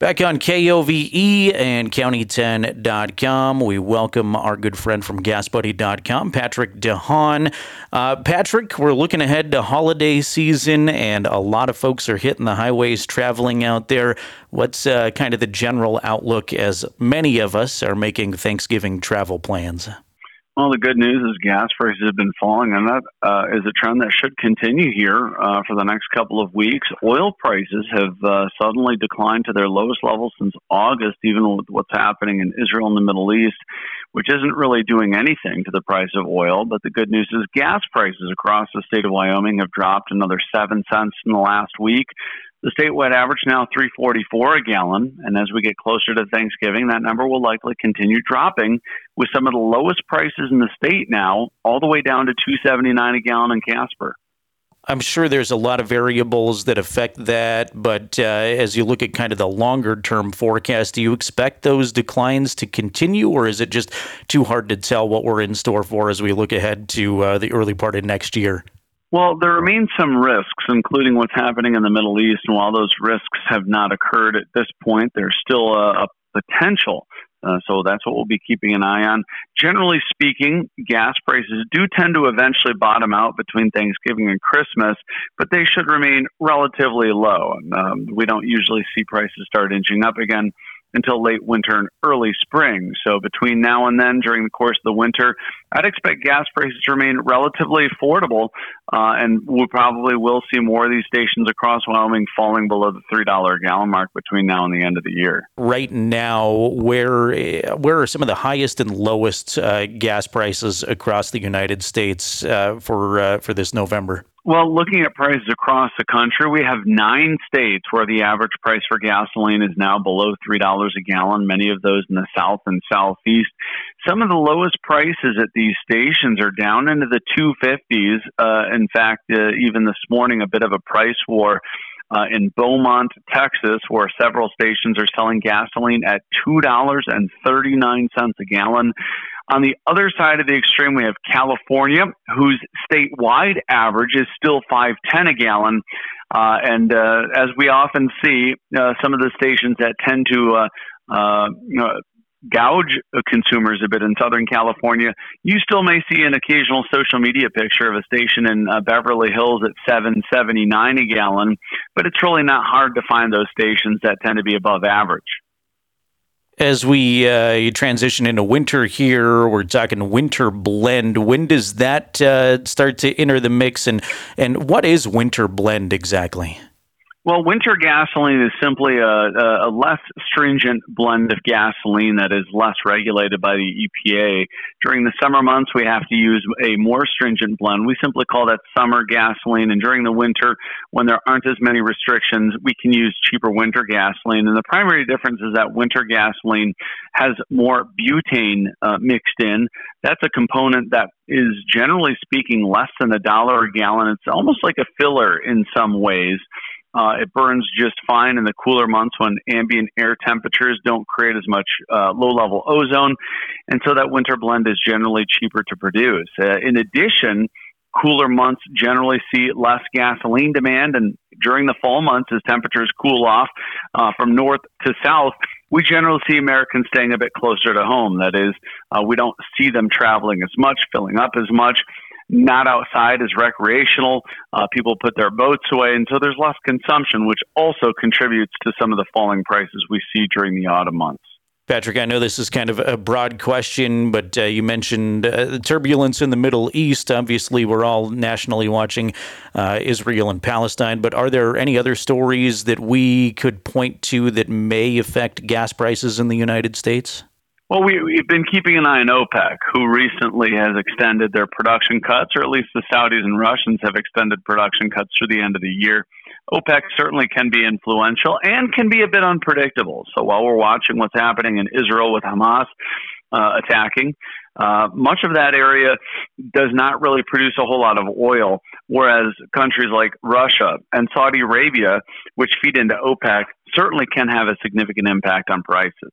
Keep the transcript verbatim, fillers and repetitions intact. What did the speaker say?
Back on K O V E and County ten dot com, we welcome our good friend from Gas Buddy dot com, Patrick DeHaan. Uh, Patrick, we're looking ahead to holiday season, and a lot of folks are hitting the highways, traveling out there. What's uh, kind of the general outlook as many of us are making Thanksgiving travel plans? Well, the good news is gas prices have been falling, and that uh, is a trend that should continue here uh, for the next couple of weeks. Oil prices have uh, suddenly declined to their lowest level since August, even with what's happening in Israel and the Middle East, which isn't really doing anything to the price of oil. But the good news is gas prices across the state of Wyoming have dropped another seven cents in the last week. The statewide average now three forty-four a gallon, and as we get closer to Thanksgiving, that number will likely continue dropping, with some of the lowest prices in the state now, all the way down to two seventy-nine a gallon in Casper. I'm sure there's a lot of variables that affect that, but uh, as you look at kind of the longer-term forecast, do you expect those declines to continue, or is it just too hard to tell what we're in store for as we look ahead to uh, the early part of next year? Well, there remain some risks, including what's happening in the Middle East. And while those risks have not occurred at this point, there's still a, a potential. Uh, so that's what we'll be keeping an eye on. Generally speaking, gas prices do tend to eventually bottom out between Thanksgiving and Christmas, but they should remain relatively low. Um, we don't usually see prices start inching up again until late winter and early spring. So between now and then, during the course of the winter, I'd expect gas prices to remain relatively affordable, uh, and we probably will see more of these stations across Wyoming falling below the three dollars a gallon mark between now and the end of the year. Right now, where where are some of the highest and lowest uh, gas prices across the United States uh, for uh, for this November? Well, looking at prices across the country, we have nine states where the average price for gasoline is now below three dollars a gallon, many of those in the south and southeast. Some of the lowest prices at these stations are down into the two fifties. Uh, in fact, uh, even this morning, a bit of a price war uh, in Beaumont, Texas, where several stations are selling gasoline at two thirty-nine a gallon. On the other side of the extreme, we have California, whose statewide average is still five ten a gallon. Uh, and uh, as we often see, uh, some of the stations that tend to uh, uh, you know, gouge consumers a bit in Southern California, you still may see an occasional social media picture of a station in uh, Beverly Hills at seven seventy-nine a gallon. But it's really not hard to find those stations that tend to be above average. As we uh, transition into winter here, we're talking winter blend. When does that uh, start to enter the mix, and, and what is winter blend exactly? Well, winter gasoline is simply a, a less stringent blend of gasoline that is less regulated by the E P A. During the summer months, we have to use a more stringent blend. We simply call that summer gasoline. And during the winter, when there aren't as many restrictions, we can use cheaper winter gasoline. And the primary difference is that winter gasoline has more butane uh, mixed in. That's a component that is, generally speaking, less than a dollar a gallon. It's almost like a filler in some ways. Uh, it burns just fine in the cooler months when ambient air temperatures don't create as much uh, low-level ozone, and so that winter blend is generally cheaper to produce. Uh, in addition, cooler months generally see less gasoline demand, and during the fall months, as temperatures cool off uh, from north to south, we generally see Americans staying a bit closer to home. That is, uh, we don't see them traveling as much, filling up as much. Not outside is recreational. Uh, people put their boats away, and so there's less consumption, which also contributes to some of the falling prices we see during the autumn months. Patrick, I know this is kind of a broad question, but uh, you mentioned uh, the turbulence in the Middle East. Obviously, we're all nationally watching uh, Israel and Palestine, but are there any other stories that we could point to that may affect gas prices in the United States? Well, we, we've been keeping an eye on OPEC, who recently has extended their production cuts, or at least the Saudis and Russians have extended production cuts through the end of the year. OPEC certainly can be influential and can be a bit unpredictable. So while we're watching what's happening in Israel with Hamas uh, attacking, uh, much of that area does not really produce a whole lot of oil, whereas countries like Russia and Saudi Arabia, which feed into OPEC, certainly can have a significant impact on prices.